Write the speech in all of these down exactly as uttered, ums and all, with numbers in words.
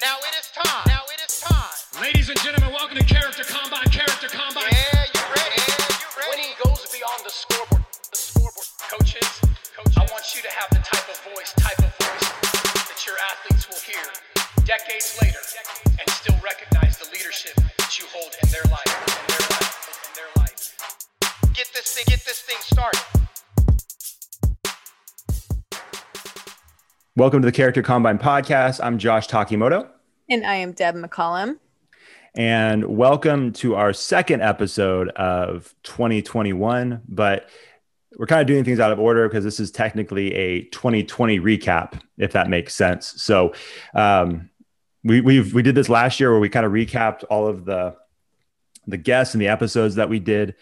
Now it is time. Now it is time. Ladies and gentlemen, welcome to Character Combine. Character Combine. Yeah, you ready? Yeah, you ready? When he goes beyond the scoreboard, the scoreboard, coaches, coaches, I want you to have the type of voice, type of voice that your athletes will hear decades later and still recognize the leadership that you hold in their life, in their life, in their life. Get this thing, get this thing started. Welcome to the Character Combine Podcast. I'm Josh Takimoto. And I am Deb McCollum. And welcome to our second episode of twenty twenty-one. But we're kind of doing things out of order because this is technically a twenty twenty recap, if that makes sense. So um, we we've, we did this last year where we kind of recapped all of the, the guests and the episodes that we did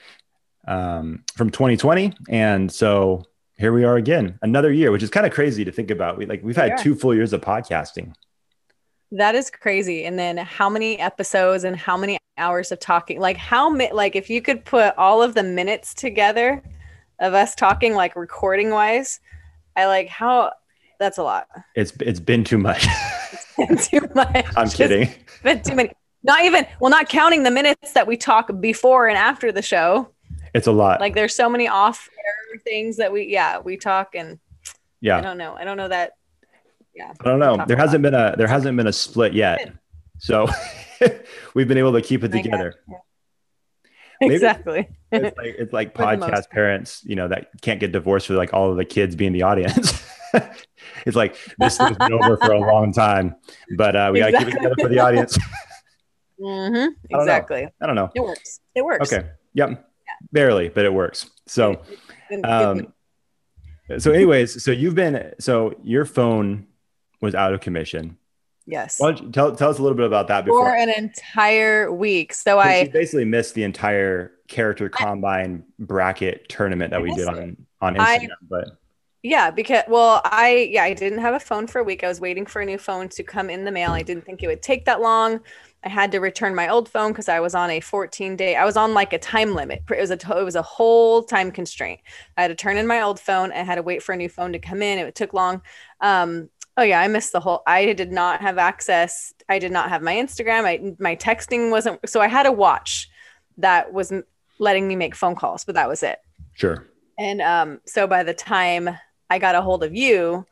um, from twenty twenty. And so here we are again, another year, which is kind of crazy to think about. We like we've had yeah. two full years of podcasting. That is crazy. And then how many episodes and how many hours of talking? Like how mi- like if you could put all of the minutes together of us talking, like recording wise, I like how that's a lot. It's it's been too much. It's been too much. I'm Just kidding. Been too many. Not even well, not counting the minutes that we talk before and after the show. It's a lot. Like there's so many off air things that we, yeah, we talk and yeah, I don't know. I don't know that. Yeah. I don't know. There hasn't been a, there hasn't been a split yet. So we've been able to keep it together. Maybe exactly. It's like, it's like podcast parents, you know, that can't get divorced for like all of the kids being the audience. It's like, this has been over for a long time, but uh, we exactly. gotta keep it together for the audience. Mm-hmm. Exactly. I don't know. I don't know. It works. It works. Okay. Yep. Barely, but it works. So, um, so anyways, so you've been, so your phone was out of commission. Yes. Why don't you tell, tell us a little bit about that before. For an entire week. So I you basically missed the entire Character Combine I, bracket tournament that we did on, on Instagram. I, but yeah, because, well, I, yeah, I didn't have a phone for a week. I was waiting for a new phone to come in the mail. I didn't think it would take that long. I had to return my old phone because I was on a fourteen day, I was on like a time limit. It was a, it was a whole time constraint. I had to turn in my old phone. I had to wait for a new phone to come in. It took long. Um, oh yeah. I missed the whole, I did not have access. I did not have my Instagram. I, my texting wasn't, so I had a watch that was letting me make phone calls, but that was it. Sure. And um, so by the time I got a hold of you,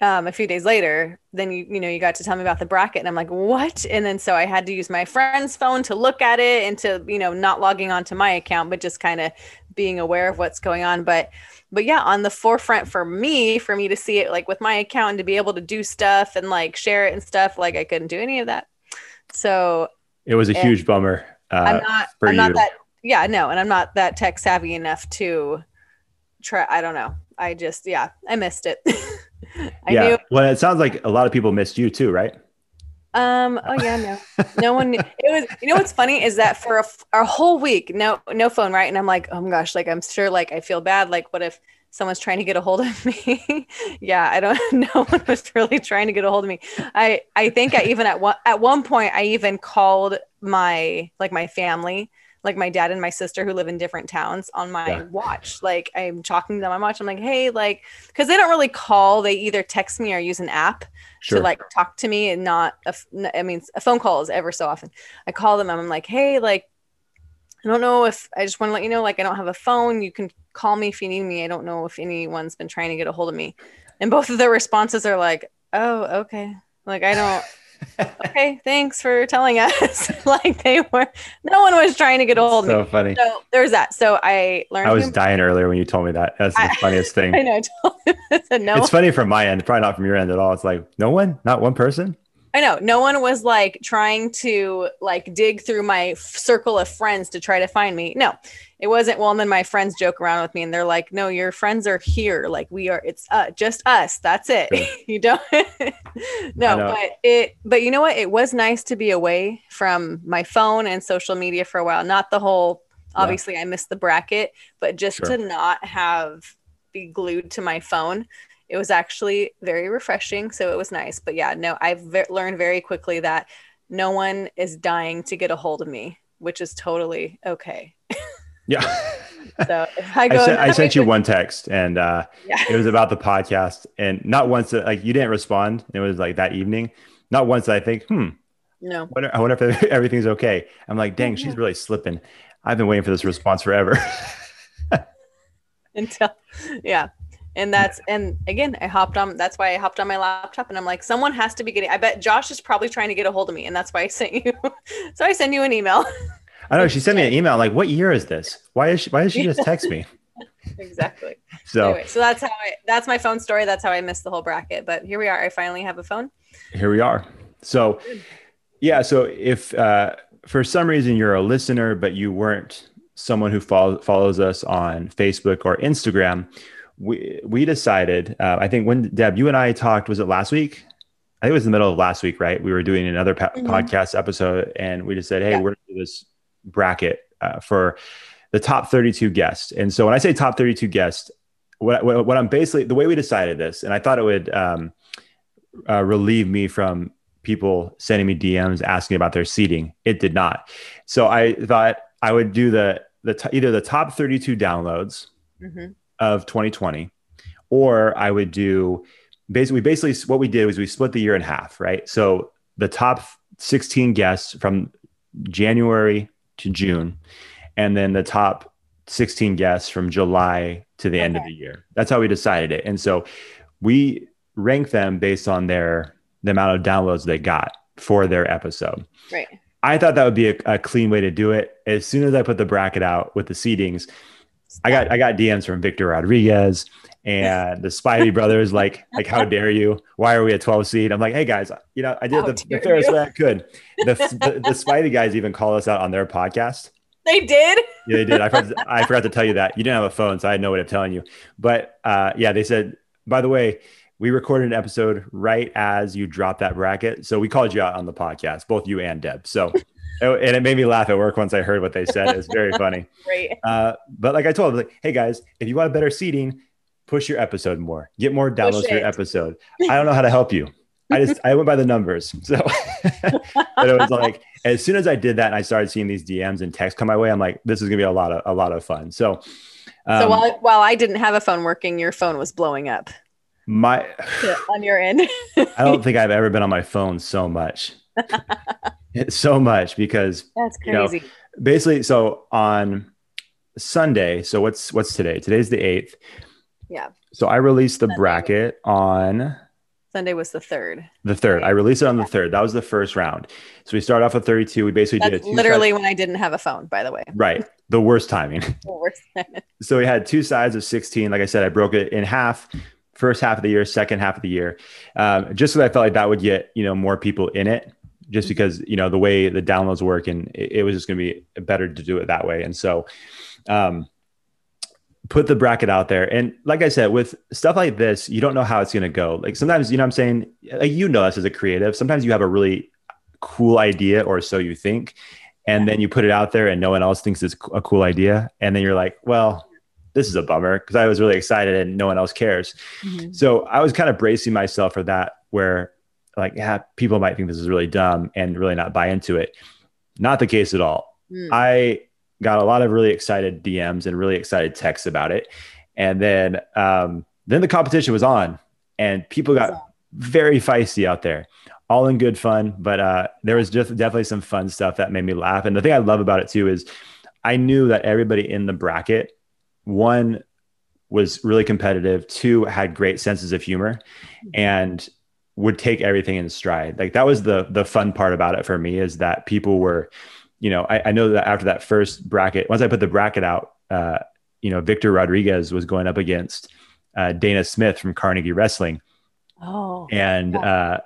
Um, a few days later, then, you you know, you got to tell me about the bracket and I'm like, what? And then, so I had to use my friend's phone to look at it and to, you know, not logging onto my account, but just kind of being aware of what's going on. But, but yeah, on the forefront for me, for me to see it, like with my account and to be able to do stuff and like share it and stuff, like I couldn't do any of that. So it was a huge bummer. Uh, I'm not, for I'm not you. that. Yeah, no. And I'm not that tech savvy enough to try. I don't know. I just, yeah, I missed it. I yeah. Knew. Well, it sounds like a lot of people missed you too, right? Um. Oh yeah. No. No one. Knew. It was. You know what's funny is that for a, a whole week, no, no phone, right? And I'm like, oh my gosh, like I'm sure, like I feel bad. Like, what if someone's trying to get a hold of me? Yeah, I don't. No one was really trying to get a hold of me. I, I think I even at one at one point I even called my like my family. Like my dad and my sister who live in different towns on my yeah. watch. Like I'm talking to them on my watch. I'm like, hey, like, cause they don't really call. They either text me or use an app sure. to like talk to me and not, a, I mean, a phone call is ever so often. I call them and I'm like, hey, like, I don't know if I just want to let you know, like I don't have a phone. You can call me if you need me. I don't know if anyone's been trying to get a hold of me. And both of their responses are like, oh, okay. Like I don't, okay, thanks for telling us. Like they were, no one was trying to get a hold of me. So funny. So there's that. So I learned. I was dying earlier when you told me that. That's the I, funniest thing. I know. I told you, I said, no. It's funny from my end, probably not from your end at all. It's like no one, not one person. I know. No one was like trying to like dig through my f- circle of friends to try to find me. No, it wasn't. Well, and then my friends joke around with me and they're like, no, your friends are here. Like we are, it's uh, just us. That's it. Sure. You don't. No, but it, but you know what? It was nice to be away from my phone and social media for a while. Not the whole, obviously yeah. I missed the bracket, but just sure. to not have be glued to my phone. It was actually very refreshing. So it was nice. But yeah, no, I've ve- learned very quickly that no one is dying to get a hold of me, which is totally okay. Yeah. So if I, go I, sent, I sent you one text and uh, yeah. it was about the podcast and not once, like you didn't respond. It was like that evening. Not once did I think, hmm, no. Wonder, I wonder if everything's okay. I'm like, dang, she's really slipping. I've been waiting for this response forever. Until, yeah. And that's, and again, I hopped on, that's why I hopped on my laptop and I'm like, someone has to be getting, I bet Josh is probably trying to get a hold of me. And that's why I sent you. So I sent you an email. I know. She sent me an email. Like, what year is this? Why is she, why did she just text me? Exactly. So, anyway, so that's how I, that's my phone story. That's how I missed the whole bracket, but here we are. I finally have a phone. Here we are. So yeah. So if, uh, for some reason you're a listener, but you weren't someone who follow, follows us on Facebook or Instagram, we we decided, uh, I think when Deb, you and I talked, was it last week? I think it was the middle of last week, right? We were doing another po- mm-hmm. podcast episode and we just said, hey, yeah. we're going to do this bracket uh, for the top thirty-two guests. And so when I say top thirty-two guests, what, what, what I'm basically, the way we decided this, and I thought it would um, uh, relieve me from people sending me D Ms asking about their seating. It did not. So I thought I would do the, the t- either the top thirty-two downloads, mm-hmm. of twenty twenty, or I would do basically, basically what we did was we split the year in half, right? So the top sixteen guests from January to June, and then the top sixteen guests from July to the okay. end of the year. That's how we decided it. And so we ranked them based on their, the amount of downloads they got for their episode. Right. I thought that would be a, a clean way to do it. As soon as I put the bracket out with the seedings, I got I got D Ms from Victor Rodriguez and the Spivey Brothers, like, like how dare you? Why are we a twelve seed? I'm like, hey guys, you know, I did the, the fairest you. way I could. The, the the Spivey guys even call us out on their podcast. They did? Yeah, they did. I forgot, I forgot to tell you that. You didn't have a phone, so I had no way of telling you. But uh, yeah, they said, by the way, we recorded an episode right as you dropped that bracket. So we called you out on the podcast, both you and Deb. So and it made me laugh at work once I heard what they said. It was very funny. Great. Uh, but like I told them, like, hey guys, if you want better seating, push your episode more. Get more downloads for your episode. I don't know how to help you. I just I went by the numbers. So but it was like as soon as I did that and I started seeing these D Ms and texts come my way, I'm like, this is gonna be a lot of a lot of fun. So um, So while while I didn't have a phone working, your phone was blowing up. My on your end. I don't think I've ever been on my phone so much. So much because that's crazy. You know, basically, so on Sunday, so what's what's today? Today's the eighth. Yeah. So I released the Sunday. bracket on Sunday was the third. The third. I released it on the third. That was the first round. So we started off with thirty-two. We basically that's did two literally sides. When I didn't have a phone, by the way. Right. The worst timing. The worst. So we had two sides of sixteen. Like I said, I broke it in half. First half of the year, second half of the year, um, just because I felt like that would get, you know, more people in it. Just because, you know, the way the downloads work, and it, it was just going to be better to do it that way. And so, um, put the bracket out there. And like I said, with stuff like this, you don't know how it's going to go. Like sometimes, you know, what I'm saying, like, you know, us as a creative, sometimes you have a really cool idea, or so you think, and yeah. then you put it out there, and no one else thinks it's a cool idea, and then you're like, well, this is a bummer because I was really excited and no one else cares. Mm-hmm. So I was kind of bracing myself for that, where like, yeah, people might think this is really dumb and really not buy into it. Not the case at all. Mm. I got a lot of really excited D Ms and really excited texts about it. And then, um, then the competition was on and people got very feisty out there, all in good fun. But, uh, there was just definitely some fun stuff that made me laugh. And the thing I love about it too, is I knew that everybody in the bracket, one was really competitive, two had great senses of humor, and would take everything in stride. Like that was the the fun part about it for me, is that people were, you know, I, I know that after that first bracket, once I put the bracket out, uh, you know, Victor Rodriguez was going up against uh, Dana Smith from Carnegie Wrestling. Oh, and yeah. uh,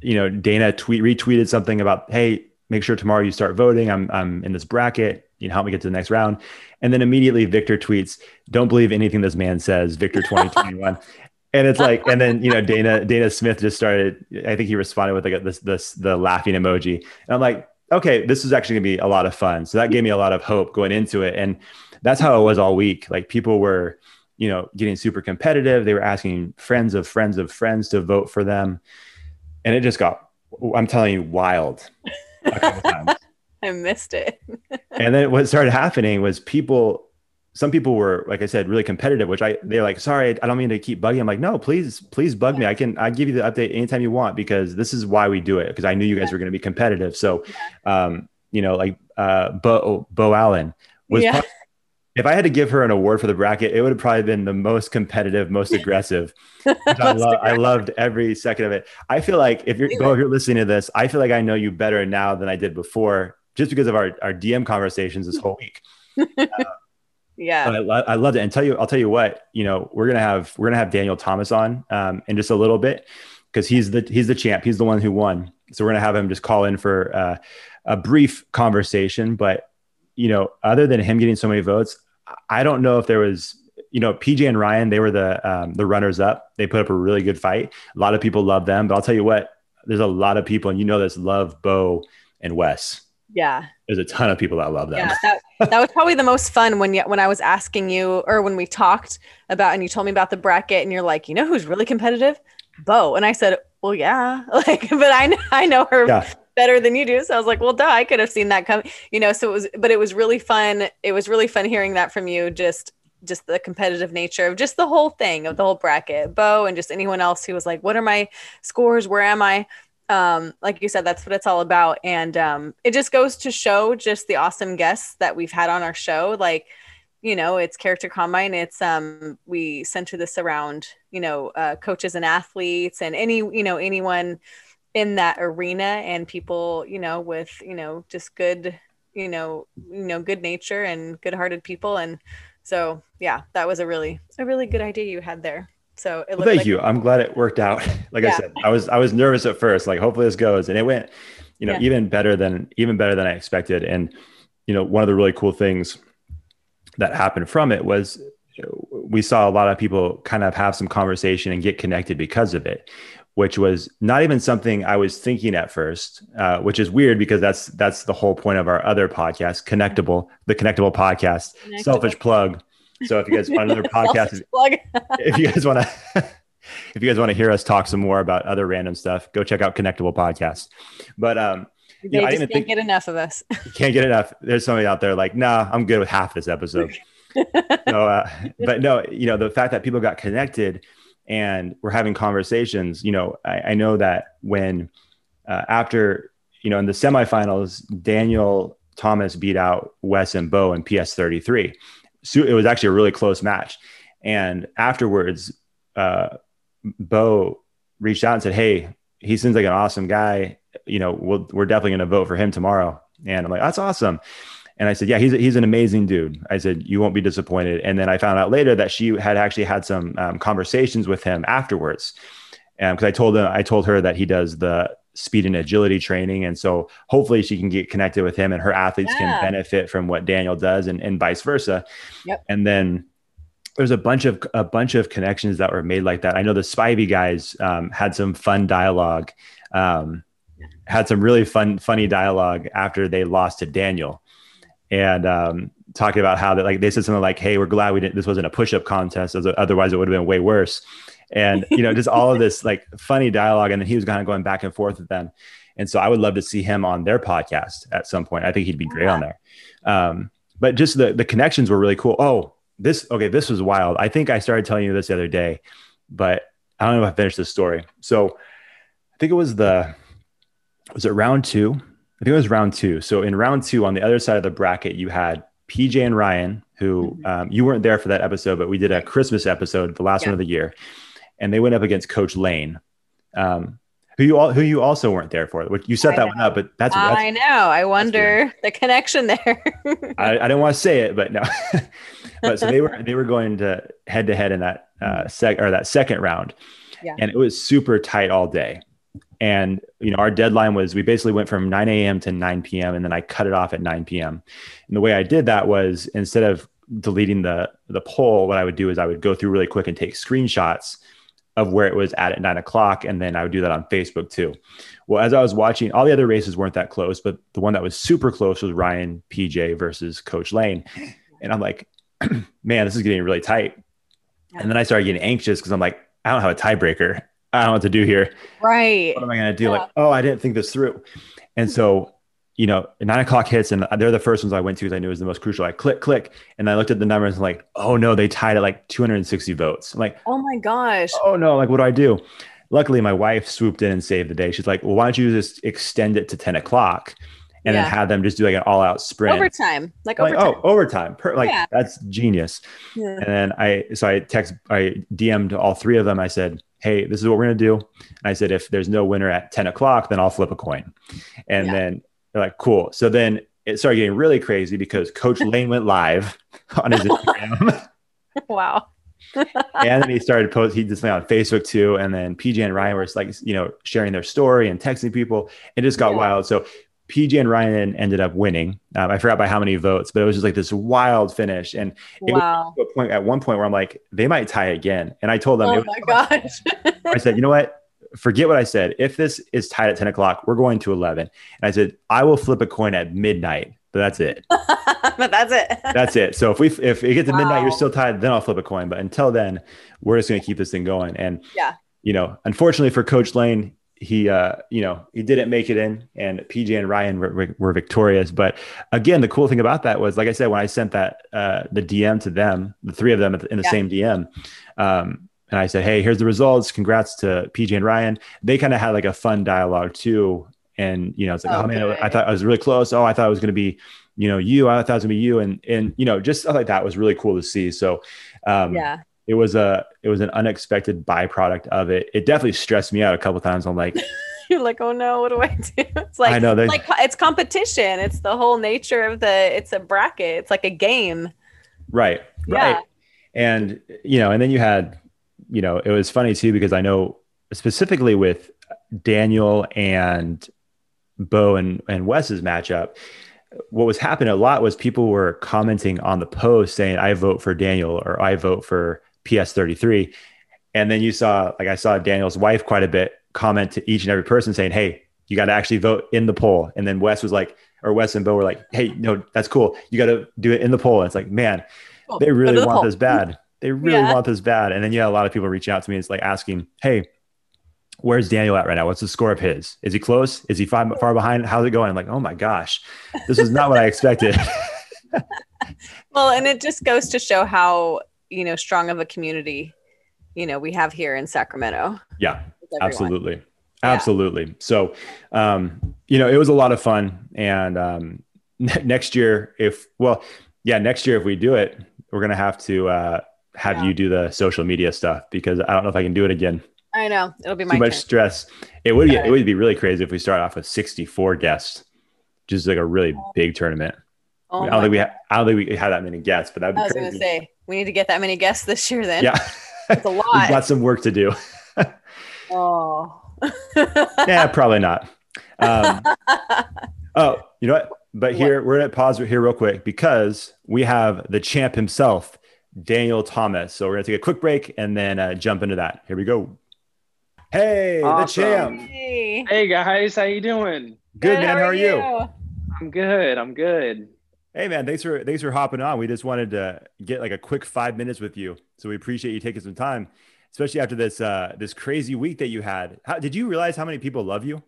you know, Dana tweet retweeted something about, hey, make sure tomorrow you start voting. I'm I'm in this bracket. You know, help me get to the next round. And then immediately Victor tweets, don't believe anything this man says, Victor twenty twenty-one. And it's like, and then, you know, Dana, Dana Smith just started, I think he responded with like this, this, the laughing emoji. And I'm like, okay, this is actually gonna be a lot of fun. So that gave me a lot of hope going into it. And that's how it was all week. Like people were, you know, getting super competitive. They were asking friends of friends of friends to vote for them. And it just got, I'm telling you, wild. A couple times. I missed it. And then what started happening was people some people were, like I said, really competitive, which I, they're like, sorry, I don't mean to keep bugging. I'm like, no, please, please bug yeah. me. I can, I give you the update anytime you want, because this is why we do it. Cause I knew you guys yeah. were going to be competitive. So, um, you know, like, uh, Bo, Bo Allen was, yeah. probably, if I had to give her an award for the bracket, it would have probably been the most competitive, most aggressive. most I, lo- aggressive. I loved every second of it. I feel like if you're, Bo, if you're listening to this, I feel like I know you better now than I did before, just because of our, our D M conversations this whole week. Uh, Yeah, but I, lo- I loved it. And tell you, I'll tell you what, you know, we're gonna have we're gonna have Daniel Thomas on um, in just a little bit, because he's the he's the champ. He's the one who won. So we're gonna have him just call in for uh, a brief conversation. But you know, other than him getting so many votes, I don't know if there was, you know, P J and Ryan. They were the um, the runners up. They put up a really good fight. A lot of people love them. But I'll tell you what, there's a lot of people, and you know this, love Bo and Wes. Yeah. There's a ton of people that love them. Yeah, that, that was probably the most fun when you, when I was asking you, or when we talked about, and you told me about the bracket, and you're like, you know, who's really competitive? Bo. And I said, well, yeah, like, but I, I know her yeah. better than you do. So I was like, well, duh, I could have seen that come, you know, so it was, but it was really fun. It was really fun hearing that from you. Just, just the competitive nature of just the whole thing, of the whole bracket, Bo, and just anyone else who was like, what are my scores? Where am I? Um, like you said, that's what it's all about. And, um, it just goes to show just the awesome guests that we've had on our show. Like, you know, it's Character Combine. It's, um, we center this around, you know, uh, coaches and athletes, and any, you know, anyone in that arena, and people, you know, with, you know, just good, you know, you know, good nature and good hearted people. And so, yeah, that was a really, a really good idea you had there. So it well, thank like- you. I'm glad it worked out. Like yeah. I said, I was, I was nervous at first, like hopefully this goes, and it went, you know, yeah. even better than, even better than I expected. And, you know, one of the really cool things that happened from it was, you know, we saw a lot of people kind of have some conversation and get connected because of it, which was not even something I was thinking at first, uh, which is weird, because that's, that's the whole point of our other podcast, Connectable, the Connectable podcast, Connectable. Selfish plug. So if you guys want another podcast, if you guys want to, if you guys want to hear us talk some more about other random stuff, go check out Connectable Podcast. But um, you know, I didn't think, can't get enough of us. You can't get enough. There's somebody out there like, nah, I'm good with half this episode. so, uh, but no, you know, the fact that people got connected and we're having conversations, you know, I, I know that when uh, after, you know, in the semifinals, Daniel Thomas beat out Wes and Bo in P S thirty-three. So it was actually a really close match. And afterwards, uh, Bo reached out and said, hey, he seems like an awesome guy. You know, we'll, we're definitely going to vote for him tomorrow. And I'm like, that's awesome. And I said, yeah, he's, he's an amazing dude. I said, you won't be disappointed. And then I found out later that she had actually had some um, conversations with him afterwards. Um, cause I told him, I told her that he does the speed and agility training. And so hopefully she can get connected with him, and her athletes yeah. can benefit from what Daniel does, and, and vice versa. Yep. And then there's a bunch of, a bunch of connections that were made like that. I know the Spivey guys um, had some fun dialogue, um, had some really fun, funny dialogue after they lost to Daniel, and um, talking about how that, like, they said something like, hey, we're glad we didn't, this wasn't a push-up contest. Otherwise it would have been way worse. And, you know, just all of this like funny dialogue. And then he was kind of going back and forth with them. And so I would love to see him on their podcast at some point. I think he'd be great yeah. on there. Um, but just the, the connections were really cool. Oh, this, okay. This was wild. I think I started telling you this the other day, but I don't know if I finished this story. So I think it was the, was it round two? I think it was round two. So in round two, on the other side of the bracket, you had P J and Ryan, who um, you weren't there for that episode, but we did a Christmas episode, the last yeah. one of the year. And they went up against Coach Lane, um, who you all, who you also weren't there for. Which you set I that know. one up, but that's, that's I know. I wonder the connection there. I, I didn't want to say it, but no. But so they were they were going to head to head in that uh, sec or that second round, yeah. and it was super tight all day. And you know, our deadline was, we basically went from nine a.m. to nine p.m. and then I cut it off at nine p.m. And the way I did that was, instead of deleting the the poll, what I would do is I would go through really quick and take screenshots of where it was at at nine o'clock. And then I would do that on Facebook too. Well, as I was watching, all the other races weren't that close, but the one that was super close was Ryan P J versus Coach Lane. And I'm like, man, this is getting really tight. Yeah. And then I started getting anxious, cause I'm like, I don't have a tiebreaker. I don't know what to do here. Right. What am I going to do? Yeah. Like, oh, I didn't think this through. And so, you know, nine o'clock hits and they're the first ones I went to because I knew it was the most crucial. I click, click. And I looked at the numbers and like, oh no, they tied at like two hundred sixty votes. I'm like, oh my gosh. Oh no. Like, what do I do? Luckily, my wife swooped in and saved the day. She's like, well, why don't you just extend it to ten o'clock and yeah. then have them just do like an all out sprint. Overtime. Like, like overtime. Oh, overtime. Per, like yeah. that's genius. Yeah. And then I, so I text, I D M'd all three of them. I said, hey, this is what we're going to do. And I said, if there's no winner at ten o'clock, then I'll flip a coin. And yeah. then they're like, cool. So then it started getting really crazy because Coach Lane went live on his Instagram. Wow. And then he started posting, he did something on Facebook too. And then P J and Ryan were like, you know, sharing their story and texting people. It just got yeah. wild. So P J and Ryan ended up winning. Um, I forgot by how many votes, but it was just like this wild finish. And it wow. was a point, at one point where I'm like, they might tie again. And I told them, oh it was, my gosh. I said, you know what? Forget what I said. If this is tied at ten o'clock, we're going to eleven. And I said, I will flip a coin at midnight, but that's it. But that's it. That's it. So if we, if it gets to wow. midnight, you're still tied, then I'll flip a coin. But until then, we're just going to keep this thing going. And yeah, you know, unfortunately for Coach Lane, he, uh, you know, he didn't make it in, and P J and Ryan were, were victorious. But again, the cool thing about that was, like I said, when I sent that, uh, the D M to them, the three of them in the yeah. same D M, um, and I said, hey, here's the results. Congrats to P J and Ryan. They kind of had like a fun dialogue too. And, you know, it's like, okay. oh man, I thought I was really close. Oh, I thought it was going to be, you know, you, I thought it was gonna be you. And, and, you know, just stuff like that was really cool to see. So, um, yeah. It was a, it was an unexpected byproduct of it. It definitely stressed me out a couple of times. I'm like, you're like, oh no, what do I do? It's like, I know they, like it's competition. It's the whole nature of the, it's a bracket. It's like a game. Right. Yeah. Right. And, you know, and then you had, you know, it was funny too, because I know specifically with Daniel and Bo and, and Wes's matchup, what was happening a lot was people were commenting on the post saying, I vote for Daniel or I vote for P S thirty-three. And then you saw, like I saw Daniel's wife quite a bit comment to each and every person saying, hey, you got to actually vote in the poll. And then Wes was like, or Wes and Bo were like, hey, no, that's cool. You got to do it in the poll. And it's like, man, oh, they really want poll. This bad. They really yeah. want this bad. And then you had a lot of people reaching out to me. It's like asking, hey, where's Daniel at right now? What's the score of his? Is he close? Is he far, far behind? How's it going? I'm like, oh my gosh, this is not what I expected. Well, and it just goes to show how, you know, strong of a community, you know, we have here in Sacramento. Yeah, absolutely. Absolutely. Yeah. So, um, you know, it was a lot of fun. And um, n- next year, if, well, yeah, next year, if we do it, we're going to have to uh, have yeah. you do the social media stuff because I don't know if I can do it again. I know it'll be my too much turn. Stress. It would yeah. it would be really crazy if we start off with sixty-four guests, just like a really big tournament. Oh I, mean, I don't think we ha- I don't think we had that many guests, but that'd be I was crazy. Gonna say we need to get that many guests this year. Then yeah, it's a lot. We've got some work to do. Oh, yeah, probably not. Um, oh, you know what? But here what? We're gonna pause here real quick because we have the champ himself, Daniel Thomas. So we're gonna take a quick break and then uh, jump into that. Here we go. Hey, awesome. The champ. Hey. Hey guys, how you doing? Good, good man. How are, how are you? you? I'm good. I'm good. Hey man, thanks for thanks for hopping on. We just wanted to get like a quick five minutes with you, so we appreciate you taking some time, especially after this uh, this crazy week that you had. How, did you realize how many people love you?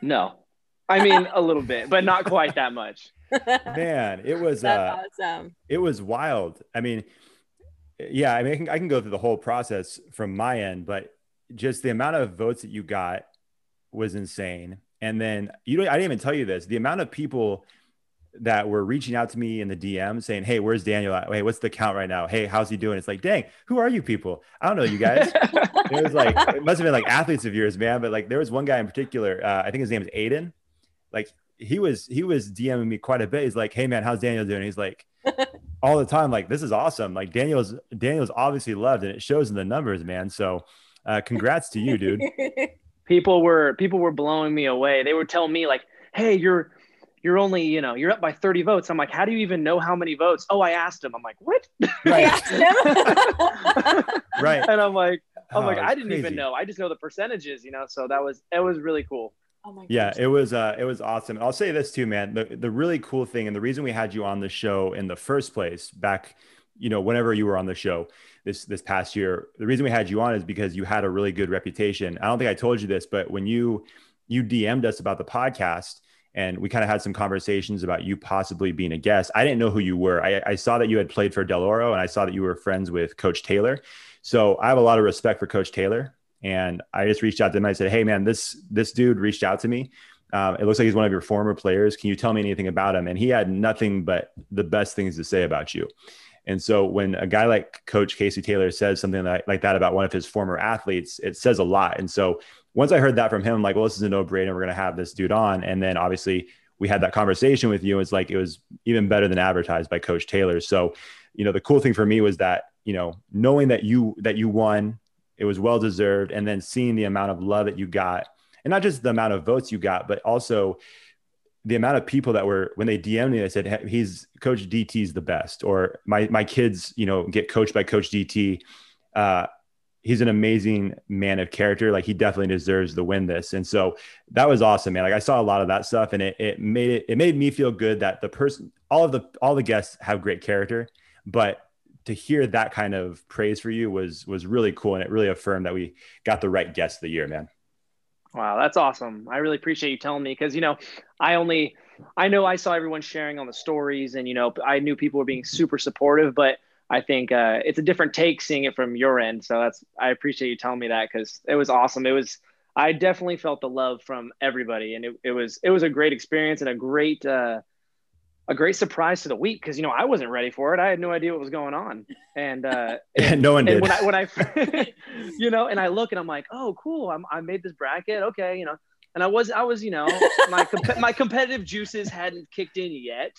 No, I mean a little bit, but not quite that much. Man, it was uh, awesome. It was wild. I mean, yeah, I mean, I can, I can go through the whole process from my end, but. Just the amount of votes that you got was insane. And then you don't, I didn't even tell you this, the amount of people that were reaching out to me in the D M saying, hey, where's Daniel at? Hey, what's the count right now? Hey, how's he doing? It's like, dang, who are you people? I don't know you guys. It was like, it must've been like athletes of yours, man. But like, there was one guy in particular, uh, I think his name is Aiden. Like he was, he was DMing me quite a bit. He's like, hey man, how's Daniel doing? He's like all the time. Like, this is awesome. Like Daniel's, Daniel's obviously loved and it shows in the numbers, man. So Uh, congrats to you, dude. People were people were blowing me away. They were telling me like, "Hey, you're you're only you know you're up by thirty votes." I'm like, "How do you even know how many votes?" Oh, I asked him. I'm like, "What?" Right. I asked him. Right. And I'm like, I'm oh, like, I didn't crazy. even know. I just know the percentages, you know. So that was it was really cool. Oh my gosh. Yeah, it was uh, it was awesome. I'll say this too, man. The the really cool thing and the reason we had you on the show in the first place back. You know, whenever you were on the show this, this past year, the reason we had you on is because you had a really good reputation. I don't think I told you this, but when you, you D M'd us about the podcast And we kind of had some conversations about you possibly being a guest. I didn't know who you were. I, I saw that you had played for Del Oro, and I saw that you were friends with Coach Taylor. So I have a lot of respect for Coach Taylor. And I just reached out to him. I said, hey, man, this this dude reached out to me. Um, it looks like he's one of your former players. Can you tell me anything about him? And he had nothing but the best things to say about you. And so when a guy like Coach Casey Taylor says something like, like that about one of his former athletes, it says a lot. And so once I heard that from him, I'm like, well, this is a no-brainer. We're going to have this dude on. And then obviously we had that conversation with you. It's like, it was even better than advertised by Coach Taylor. So, you know, the cool thing for me was that, you know, knowing that you, that you won, it was well-deserved. And then seeing the amount of love that you got, and not just the amount of votes you got, but also the amount of people that were, when they D M'd me, they said, hey, he's Coach D T's the best, or my, my kids, you know, get coached by Coach D T. Uh, he's an amazing man of character. Like, he definitely deserves to win this. And so that was awesome, man. Like, I saw a lot of that stuff, and it, it made it, it made me feel good that the person, all of the, all the guests have great character, but to hear that kind of praise for you was, was really cool. And it really affirmed that we got the right guest of the year, man. Wow, that's awesome. I really appreciate you telling me, because, you know, I only, I know I saw everyone sharing on the stories, and, you know, I knew people were being super supportive, but I think uh, it's a different take seeing it from your end. So that's, I appreciate you telling me that, because it was awesome. It was, I definitely felt the love from everybody, and it, it was, it was a great experience, and a great, uh, a great surprise to the week. Because, you know, I wasn't ready for it. I had no idea what was going on. And, uh, and no one did. And when I, when I you know, and I look and I'm like, oh, cool. I'm, I made this bracket. Okay. You know, and I was, I was, you know, my, comp- my competitive juices hadn't kicked in yet,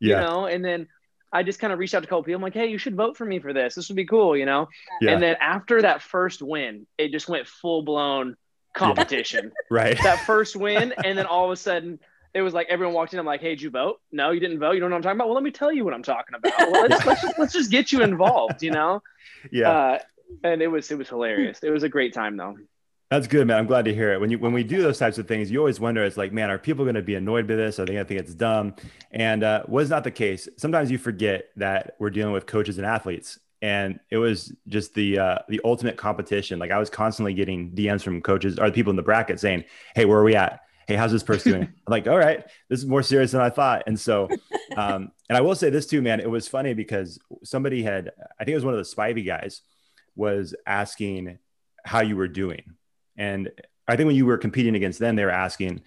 yeah. you know? And then I just kind of reached out to a couple people. I'm like, hey, you should vote for me for this. This would be cool. You know? Yeah. And then after that first win, it just went full blown competition, yeah. right? That first win. And then all of a sudden, it was like everyone walked in. I'm like, hey, did you vote? No, you didn't vote. You don't know what I'm talking about? Well, let me tell you what I'm talking about. Well, let's, let's, just, let's just get you involved, you know? Yeah. Uh, and it was, it was hilarious. It was a great time, though. That's good, man. I'm glad to hear it. When you, when we do those types of things, you always wonder, it's like, man, are people going to be annoyed by this? Are they going to think it's dumb? And uh, was not the case. Sometimes you forget that we're dealing with coaches and athletes. And it was just the uh, the ultimate competition. Like, I was constantly getting D Ms from coaches or the people in the bracket saying, hey, where are we at? Hey, how's this person doing? I'm like, all right, this is more serious than I thought. And so, um, and I will say this too, man, it was funny because somebody had, I think it was one of the Spivey guys, was asking how you were doing. And I think when you were competing against them, they were asking,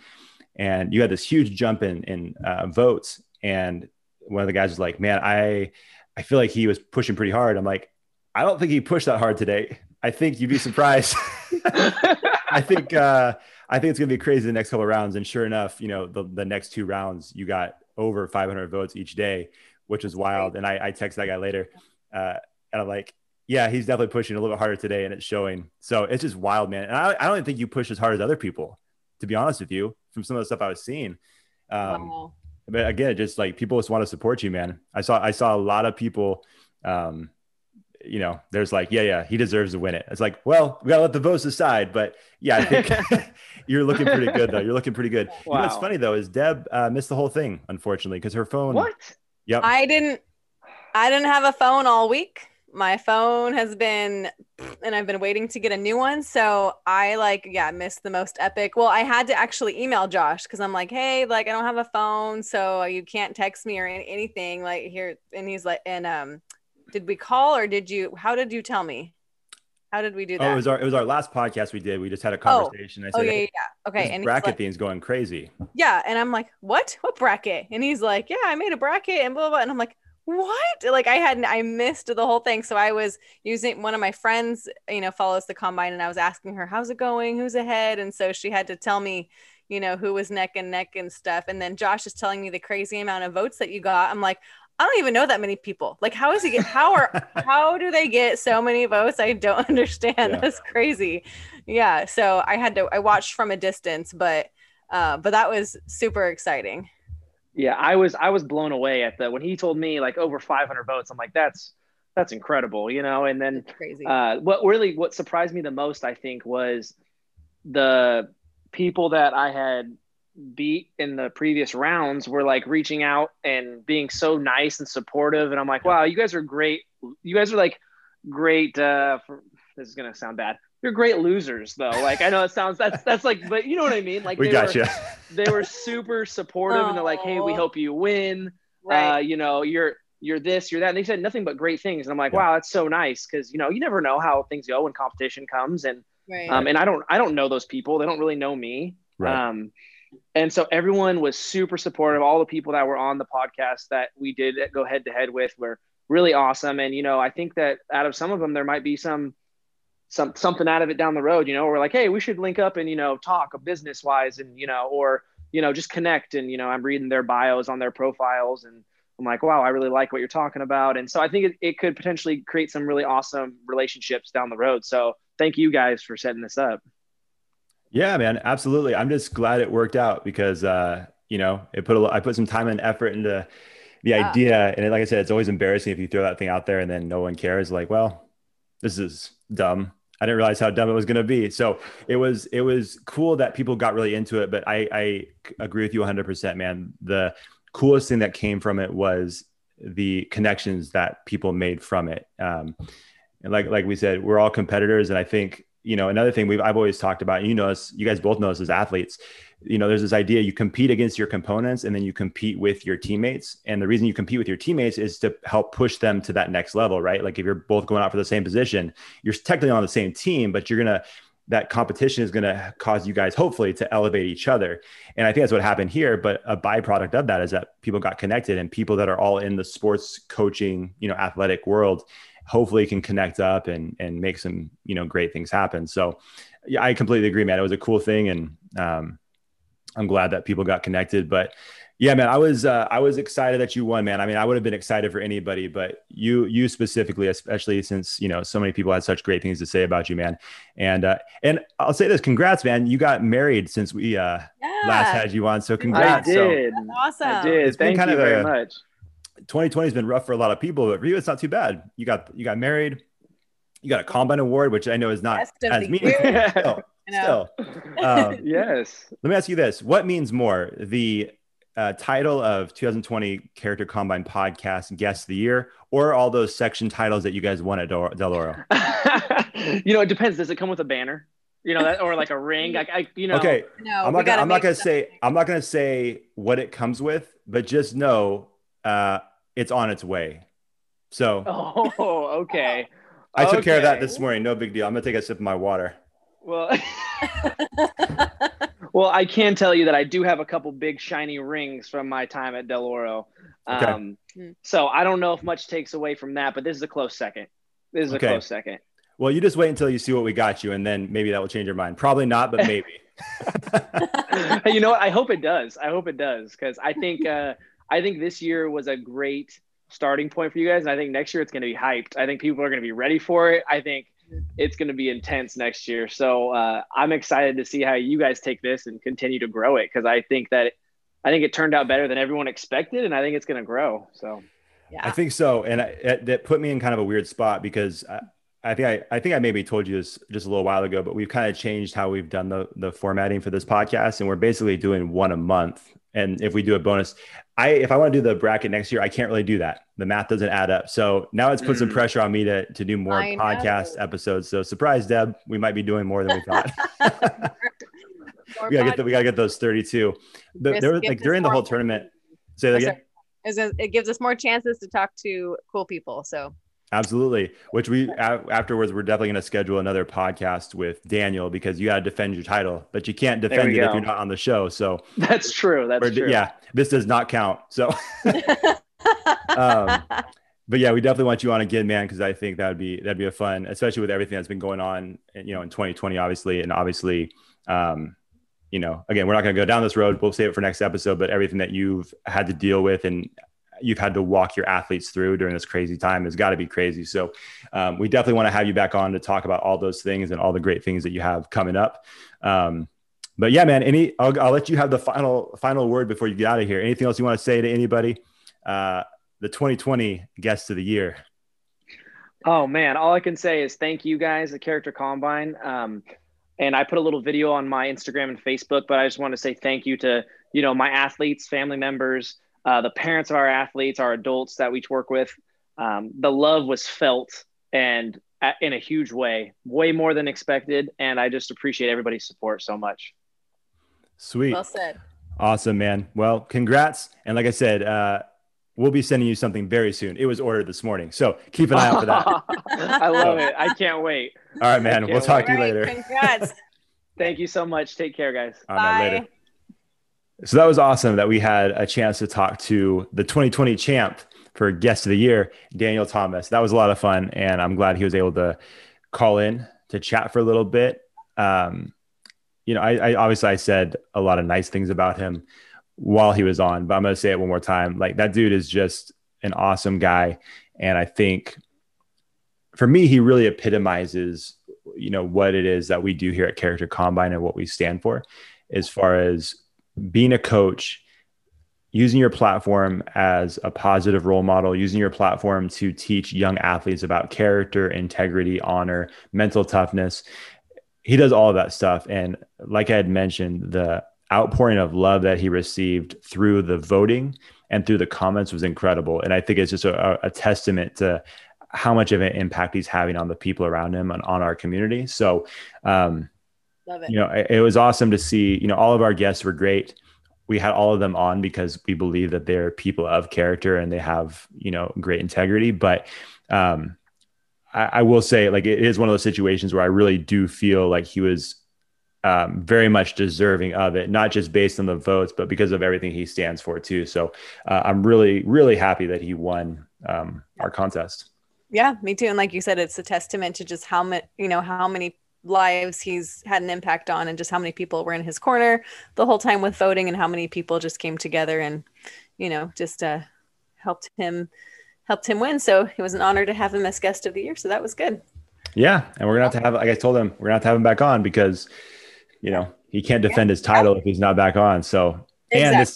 and you had this huge jump in, in uh, votes. And one of the guys was like, man, I, I feel like he was pushing pretty hard. I'm like, I don't think he pushed that hard today. I think you'd be surprised. I think, uh, I think it's going to be crazy the next couple of rounds. And sure enough, you know, the, the next two rounds, you got over five hundred votes each day, which is wild. And I, I texted that guy later uh, and I'm like, yeah, he's definitely pushing a little bit harder today, and it's showing. So it's just wild, man. And I, I don't think you push as hard as other people, to be honest with you, from some of the stuff I was seeing. Um, wow. But again, just like, people just want to support you, man. I saw, I saw a lot of people, um, you know, there's like, yeah, yeah, he deserves to win it. It's like, well, we got to let the votes decide. But yeah, I think you're looking pretty good, though. You're looking pretty good. Wow. You know, what's funny, though, is Deb uh, missed the whole thing, unfortunately, because her phone. What? Yep. I didn't. I didn't have a phone all week. My phone has been, and I've been waiting to get a new one. So I like, yeah, missed the most epic. Well, I had to actually email Josh, because I'm like, hey, like, I don't have a phone, so you can't text me or anything like here. And he's like, and um. Did we call, or did you, how did you tell me? How did we do that? Oh, it was our, it was our last podcast we did. We just had a conversation. Oh, I said, oh, yeah, hey, yeah. Okay. And bracket like, thing's going crazy. Yeah. And I'm like, what, what bracket? And he's like, yeah, I made a bracket and blah, blah, blah. And I'm like, what? Like, I hadn't, I missed the whole thing. So I was using one of my friends, you know, follows the combine, and I was asking her, how's it going? Who's ahead? And so she had to tell me, you know, who was neck and neck and stuff. And then Josh is telling me the crazy amount of votes that you got. I'm like, I don't even know that many people. Like, how is he get, how are, how do they get so many votes? I don't understand. Yeah. That's crazy. Yeah. So I had to, I watched from a distance, but, uh, but that was super exciting. Yeah. I was, I was blown away at the, when he told me like over five hundred votes, I'm like, that's, that's incredible, you know? And then that's crazy. uh, what really, what surprised me the most, I think, was the people that I had beat in the previous rounds were like reaching out and being so nice and supportive, and I'm like, wow, you guys are great. You guys are like great uh for, this is gonna sound bad, They're great losers, though. Like, I know it sounds that's that's like, but you know what I mean. Like, we they got were, you. They were super supportive, oh. and they're like, "Hey, we hope you win. Right. Uh, you know, you're you're this, you're that." And they said nothing but great things, and I'm like, yeah. "Wow, that's so nice," because you know, you never know how things go when competition comes, and right. um, and I don't I don't know those people. They don't really know me. Right. Um, and so everyone was super supportive. All the people that were on the podcast that we did go head to head with were really awesome. And you know, I think that out of some of them, there might be some. Some, something out of it down the road, you know, we're like, hey, we should link up and, you know, talk business wise and, you know, or, you know, just connect. And, you know, I'm reading their bios on their profiles and I'm like, wow, I really like what you're talking about. And so I think it, it could potentially create some really awesome relationships down the road. So thank you guys for setting this up. Yeah, man, absolutely. I'm just glad it worked out because, uh, you know, it put a lot, I put some time and effort into the yeah. idea. And it, like I said, it's always embarrassing if you throw that thing out there and then no one cares. Like, well, this is dumb. I didn't realize how dumb it was going to be. So it was, it was cool that people got really into it, but I, I agree with you one hundred percent, man. The coolest thing that came from it was the connections that people made from it. Um, and like, like we said, we're all competitors. And I think, you know, another thing we've, I've always talked about, and you know, us, you guys both know us as athletes, you know, there's this idea you compete against your components and then you compete with your teammates. And the reason you compete with your teammates is to help push them to that next level, right? Like if you're both going out for the same position, you're technically on the same team, but you're going to, that competition is going to cause you guys hopefully to elevate each other. And I think that's what happened here. But a byproduct of that is that people got connected, and people that are all in the sports coaching, you know, athletic world, hopefully can connect up and, and make some, you know, great things happen. So yeah, I completely agree, man. It was a cool thing. And, um, I'm glad that people got connected, but yeah, man, I was, uh, I was excited that you won, man. I mean, I would have been excited for anybody, but you, you specifically, especially since, you know, so many people had such great things to say about you, man. And, uh, and I'll say this, congrats, man. You got married since we, uh, yeah. last had you on. So congrats. I did. So, that's awesome. I did. It's Thank been kind you of very a, much. twenty twenty has been rough for a lot of people, but for you, it's not too bad. You got, you got married, you got a Combine award, which I know is not as meaningful. Still, um, yes. Let me ask you this: what means more, the uh, title of twenty twenty Character Combine Podcast Guest of the Year, or all those section titles that you guys won at Del Oro? You know, it depends. Does it come with a banner? You know, that, or like a ring? I, I you know. Okay. No, I'm not. Gonna, I'm not gonna something. say. I'm not gonna say what it comes with, but just know uh, it's on its way. So. Oh, okay. I took okay. care of that this morning. No big deal. I'm gonna take a sip of my water. Well, well, I can tell you that I do have a couple big shiny rings from my time at Del Oro. Um, okay. So I don't know if much takes away from that, but this is a close second. This is okay. a close second. Well, you just wait until you see what we got you, and then maybe that will change your mind. Probably not, but maybe. You know what? I hope it does. I hope it does, because I think uh, I think this year was a great starting point for you guys, and I think next year it's going to be hyped. I think people are going to be ready for it. I think it's going to be intense next year. So uh, I'm excited to see how you guys take this and continue to grow it. Cause I think that, it, I think it turned out better than everyone expected. And I think it's going to grow. So, yeah, I think so. And I, that put me in kind of a weird spot because I, I think I, I think I maybe told you this just a little while ago, but we've kind of changed how we've done the, the formatting for this podcast. And we're basically doing one a month. And if we do a bonus, I, if I want to do the bracket next year, I can't really do that. The math doesn't add up. So now it's put some pressure on me to, to do more I podcast know. episodes. So surprise, Deb, we might be doing more than we thought. we gotta get the, we gotta get those thirty-two. The, there was, like during the whole tournament. Say that again. It gives us more chances to talk to cool people. So. Absolutely. Which we afterwards, we're definitely going to schedule another podcast with Daniel because you got to defend your title, but you can't defend it go. if you're not on the show. So that's true. That's true. Yeah. This does not count. So, um, but yeah, we definitely want you on again, man. Cause I think that'd be, that'd be a fun, especially with everything that's been going on, you know, in twenty twenty, obviously. And obviously, um, you know, again, we're not going to go down this road. We'll save it for next episode, but everything that you've had to deal with and you've had to walk your athletes through during this crazy time has got to be crazy. So um, we definitely want to have you back on to talk about all those things and all the great things that you have coming up. Um, but yeah, man, any, I'll, I'll let you have the final, final word before you get out of here. Anything else you want to say to anybody? Uh, the twenty twenty guest of the year. Oh man. All I can say is thank you guys, the Character Combine. Um, and I put a little video on my Instagram and Facebook, but I just want to say thank you to, you know, my athletes, family members, Uh, the parents of our athletes, our adults that we work with. Um, the love was felt. And at, in a huge way, way more than expected. And I just appreciate everybody's support so much. Sweet. Well said. Awesome, man. Well, congrats. And like I said, uh, we'll be sending you something very soon. It was ordered this morning, so keep an eye out for that. I love so. it. I can't wait. All right, man. We'll talk wait. to you later. Congrats. Thank you so much. Take care, guys. All right, Bye. Later. So that was awesome that we had a chance to talk to the twenty twenty champ for Guest of the Year, Daniel Thomas. That was a lot of fun, and I'm glad he was able to call in to chat for a little bit. Um, you know, I, I obviously I said a lot of nice things about him while he was on, but I'm going to say it one more time. Like, that dude is just an awesome guy. And I think for me, he really epitomizes, you know, what it is that we do here at Character Combine and what we stand for, as far as being a coach, using your platform as a positive role model, using your platform to teach young athletes about character, integrity, honor, mental toughness. He does all of that stuff. And like I had mentioned, the outpouring of love that he received through the voting and through the comments was incredible. And I think it's just a, a testament to how much of an impact he's having on the people around him and on our community. So, um, love it. You know, it, it was awesome to see, you know, all of our guests were great. We had all of them on because we believe that they're people of character and they have, you know, great integrity. But, um, I, I will say, like, it is one of those situations where I really do feel like he was, Um, very much deserving of it, not just based on the votes, but because of everything he stands for too. So uh, I'm really, really happy that he won um, our contest. Yeah, me too. And like you said, it's a testament to just how much, you know, how many lives he's had an impact on and just how many people were in his corner the whole time with voting and how many people just came together and, you know, just uh, helped him, helped him win. So it was an honor to have him as Guest of the Year. So that was good. Yeah. And we're going to have to have, like I told him, we're going to have to have him back on because, you know, he can't defend his title if he's not back on. So, exactly. And this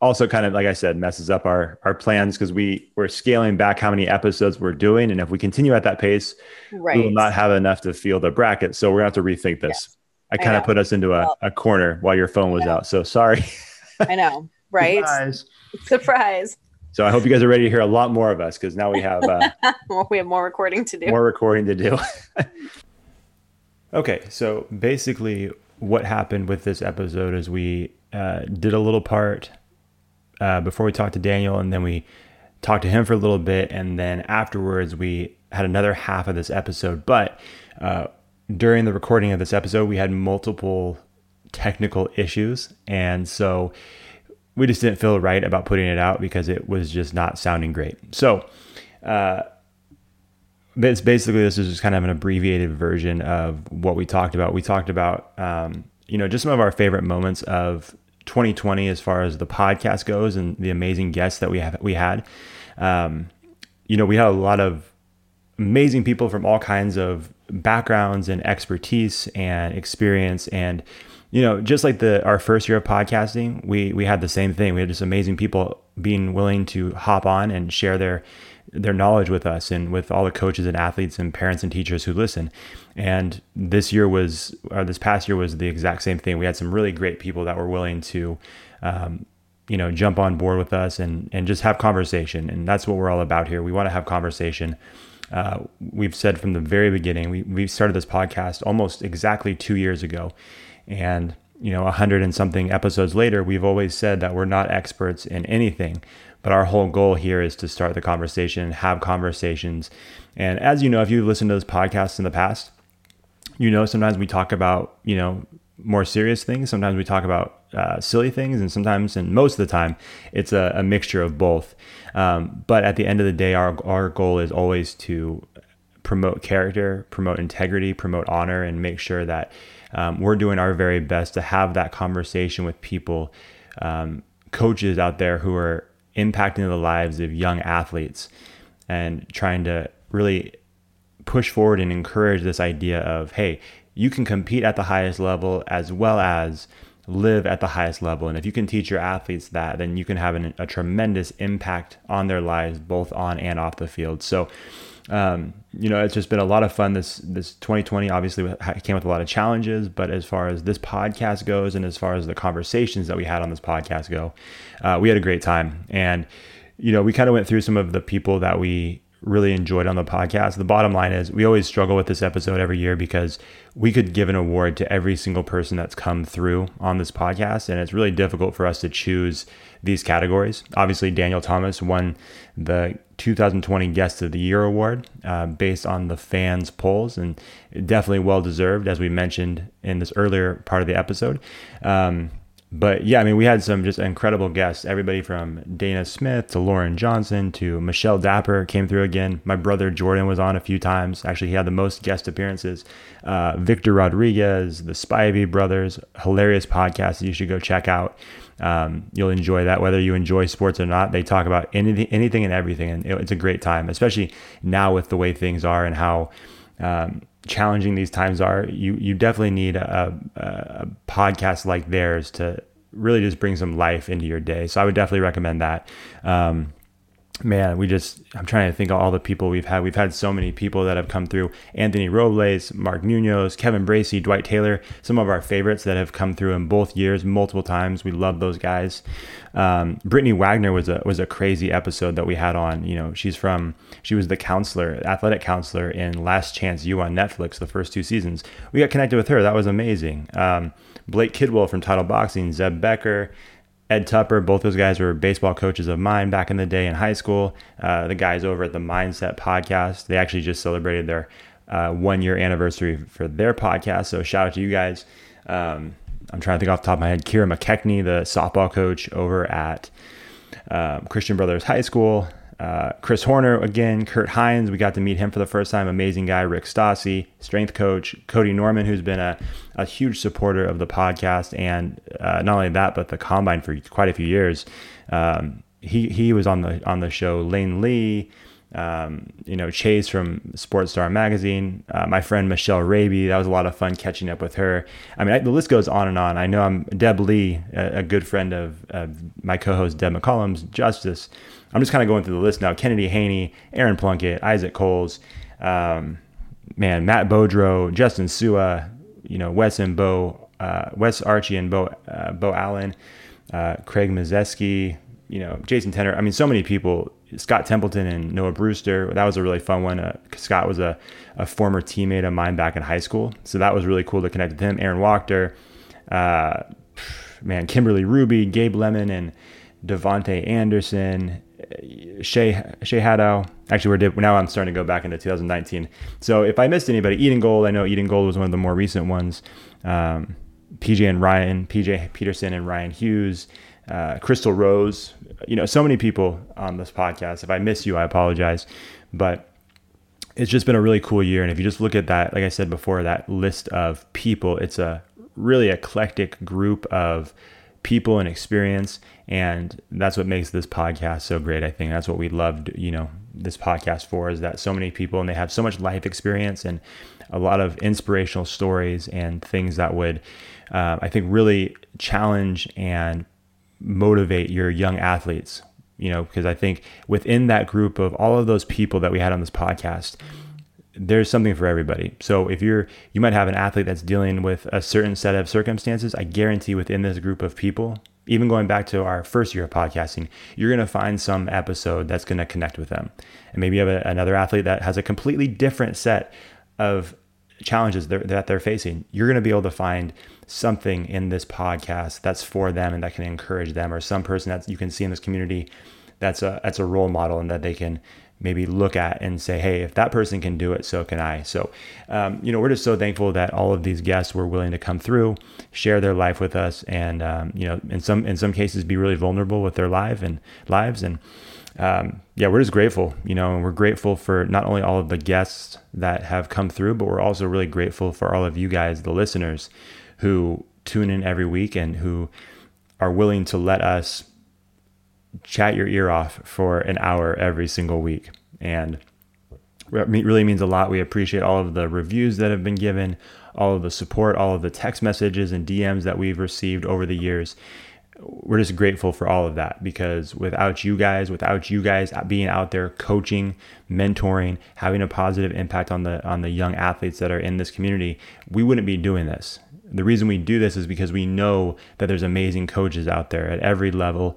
also kind of, like I said, messes up our, our plans because we we're scaling back how many episodes we're doing. And if we continue at that pace, right, we will not have enough to field the bracket. So we're going to have to rethink this. Yeah. I kind of put us into a, a corner while your phone was out. So sorry. I know. Right. Surprise. Surprise. So I hope you guys are ready to hear a lot more of us because now we have, uh, well, we have more recording to do, more recording to do. Okay. So basically, what happened with this episode is we uh, did a little part uh, before we talked to Daniel, and then we talked to him for a little bit. And then afterwards we had another half of this episode. But uh, during the recording of this episode, we had multiple technical issues. And so we just didn't feel right about putting it out because it was just not sounding great. So uh, It's basically, this is just kind of an abbreviated version of what we talked about. We talked about, um, you know, just some of our favorite moments of twenty twenty as far as the podcast goes and the amazing guests that we have, we had. Um, you know, we had a lot of amazing people from all kinds of backgrounds and expertise and experience. And, you know, just like the our first year of podcasting, we we had the same thing. We had just amazing people being willing to hop on and share their their knowledge with us and with all the coaches and athletes and parents and teachers who listen. And this year was, or this past year was the exact same thing. We had some really great people that were willing to, um, you know, jump on board with us and, and just have conversation. And that's what we're all about here. We want to have conversation. Uh, we've said from the very beginning, we, we started this podcast almost exactly two years ago. And, you know, a hundred and something episodes later, we've always said that we're not experts in anything. But our whole goal here is to start the conversation and have conversations. And as you know, if you've listened to this podcast in the past, you know, sometimes we talk about, you know, more serious things. Sometimes we talk about uh, silly things. And sometimes, and most of the time, it's a, a mixture of both. Um, but at the end of the day, our, our goal is always to promote character, promote integrity, promote honor, and make sure that um, we're doing our very best to have that conversation with people, um, coaches out there who are impacting the lives of young athletes and trying to really push forward and encourage this idea of, hey, you can compete at the highest level as well as live at the highest level. And if you can teach your athletes that, then you can have an, a tremendous impact on their lives, both on and off the field. So, um, you know, it's just been a lot of fun. This, this twenty twenty obviously came with a lot of challenges, but as far as this podcast goes, and as far as the conversations that we had on this podcast go, uh, we had a great time. And, you know, we kind of went through some of the people that we really enjoyed on the podcast. The bottom line is we always struggle with this episode every year because we could give an award to every single person that's come through on this podcast, and it's really difficult for us to choose these categories. Obviously, Daniel Thomas won the two thousand twenty Guest of the Year award uh, based on the fans' polls, and definitely well-deserved, as we mentioned in this earlier part of the episode. Um, But yeah, I mean, we had some just incredible guests, everybody from Dana Smith to Lauren Johnson to Michelle Dapper came through again. My brother Jordan was on a few times. Actually, he had the most guest appearances. Uh, Victor Rodriguez, the Spivey Brothers, hilarious podcast that you should go check out. Um, you'll enjoy that, whether you enjoy sports or not. They talk about anything, anything and everything. And it, it's a great time, especially now with the way things are and how um, challenging these times are. You you definitely need a, a podcast like theirs to really just bring some life into your day, so I would definitely recommend that. Um man, we just I'm trying to think of all the people we've had. We've had so many people that have come through. Anthony Robles, Mark Munoz, Kevin Bracey, Dwight Taylor, some of our favorites that have come through in both years multiple times. We love those guys. Um, Brittany Wagner was a was a crazy episode that we had on. You know, she's from she was the counselor, athletic counselor in Last Chance U on Netflix, the first two seasons. We got connected with her. That was amazing. Um, Blake Kidwell from Title Boxing, Zeb Becker, Ed Tupper, both those guys were baseball coaches of mine back in the day in high school. Uh, the guys over at the Mindset Podcast, they actually just celebrated their uh, one-year anniversary for their podcast, so shout out to you guys. Um, I'm trying to think off the top of my head. Kira McKechnie, the softball coach over at uh, Christian Brothers High School. Uh, Chris Horner, again, Kurt Hines, we got to meet him for the first time. Amazing guy. Rick Stassi, strength coach. Cody Norman, who's been a, a huge supporter of the podcast. And uh, not only that, but the Combine for quite a few years. Um, he he was on the on the show. Lane Lee, um, you know, Chase from Sports Star Magazine. Uh, my friend Michelle Raby, that was a lot of fun catching up with her. I mean, I, the list goes on and on. I know I'm Deb Lee, a, a good friend of, of my co-host Deb McCollum's Justice. I'm just kind of going through the list now. Kennedy Haney, Aaron Plunkett, Isaac Coles, um, man, Matt Bodrow, Justin Sua, you know, Wes and Bo, uh, Wes Archie and Bo, uh, Bo Allen, uh, Craig Mazeski, you know, Jason Tenner. I mean, so many people. Scott Templeton and Noah Brewster. That was a really fun one. Uh, Scott was a, a former teammate of mine back in high school, so that was really cool to connect with him. Aaron Wachter, uh, man, Kimberly Ruby, Gabe Lemon, and Devontae Anderson. Shea, Shea Haddow. Actually, we're dip, now I'm starting to go back into two thousand nineteen. So if I missed anybody, Eden Gold. I know Eden Gold was one of the more recent ones. Um, P J and Ryan, P J Peterson and Ryan Hughes, uh, Crystal Rose. You know, so many people on this podcast. If I miss you, I apologize. But it's just been a really cool year. And if you just look at that, like I said before, that list of people, it's a really eclectic group of people and experience, and that's what makes this podcast so great. I think that's what we loved, you know, this podcast for, is that so many people, and they have so much life experience and a lot of inspirational stories and things that would, uh, I think, really challenge and motivate your young athletes, you know, because I think within that group of all of those people that we had on this podcast, there's something for everybody. So if you're, you might have an athlete that's dealing with a certain set of circumstances, I guarantee within this group of people, even going back to our first year of podcasting, you're going to find some episode that's going to connect with them. And maybe you have a, another athlete that has a completely different set of challenges that, that they're facing. You're going to be able to find something in this podcast that's for them and that can encourage them, or some person that you can see in this community that's a, that's a role model and that they can maybe look at and say, hey, if that person can do it, so can I. So, um, you know, we're just so thankful that all of these guests were willing to come through, share their life with us, and, um, you know, in some, in some cases be really vulnerable with their life and lives. And, um, yeah, we're just grateful, you know, and we're grateful for not only all of the guests that have come through, but we're also really grateful for all of you guys, the listeners, who tune in every week and who are willing to let us chat your ear off for an hour every single week. And it really means a lot. We appreciate all of the reviews that have been given, all of the support, all of the text messages and D Ms that we've received over the years. We're just grateful for all of that, because without you guys, without you guys being out there coaching, mentoring, having a positive impact on the on the young athletes that are in this community, we wouldn't be doing this. The reason we do this is because we know that there's amazing coaches out there at every level,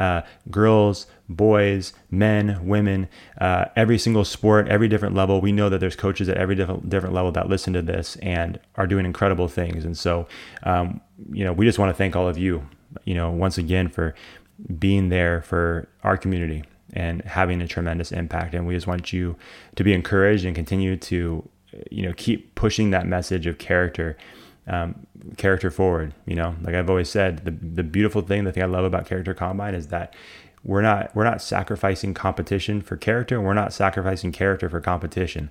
uh, girls, boys, men, women, uh, every single sport, every different level. We know that there's coaches at every different different level that listen to this and are doing incredible things. And so, um, you know, we just want to thank all of you, you know, once again for being there for our community and having a tremendous impact. And we just want you to be encouraged and continue to, you know, keep pushing that message of character, um, character forward. You know, like I've always said, the the beautiful thing, the thing I love about Character Combine is that we're not, we're not sacrificing competition for character, and we're not sacrificing character for competition.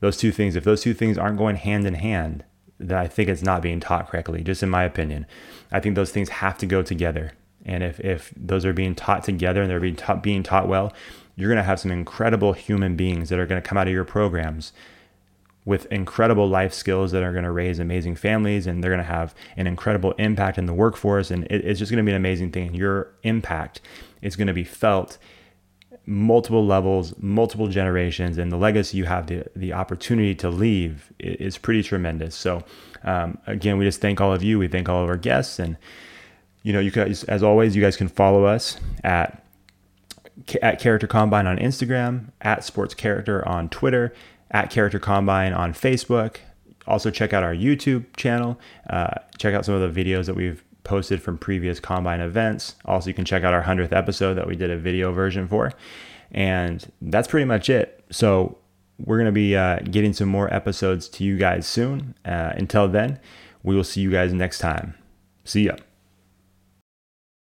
Those two things, if those two things aren't going hand in hand, then I think it's not being taught correctly, just in my opinion. I think those things have to go together. And if, if those are being taught together and they're being taught, being taught well, you're going to have some incredible human beings that are going to come out of your programs with incredible life skills that are going to raise amazing families, and they're going to have an incredible impact in the workforce. And it, it's just going to be an amazing thing. And your impact is going to be felt multiple levels, multiple generations, and the legacy you have, the, the opportunity to leave is pretty tremendous. So um, again, we just thank all of you. We thank all of our guests, and you know, you guys, as always, you guys can follow us at at Character Combine on Instagram, at Sports Character on Twitter, at Character Combine on Facebook. Also, check out our YouTube channel. Uh, check out some of the videos that we've posted from previous Combine events. Also, you can check out our hundredth episode that we did a video version for. And that's pretty much it. So we're going to be uh, getting some more episodes to you guys soon. Uh, until then, we will see you guys next time. See ya.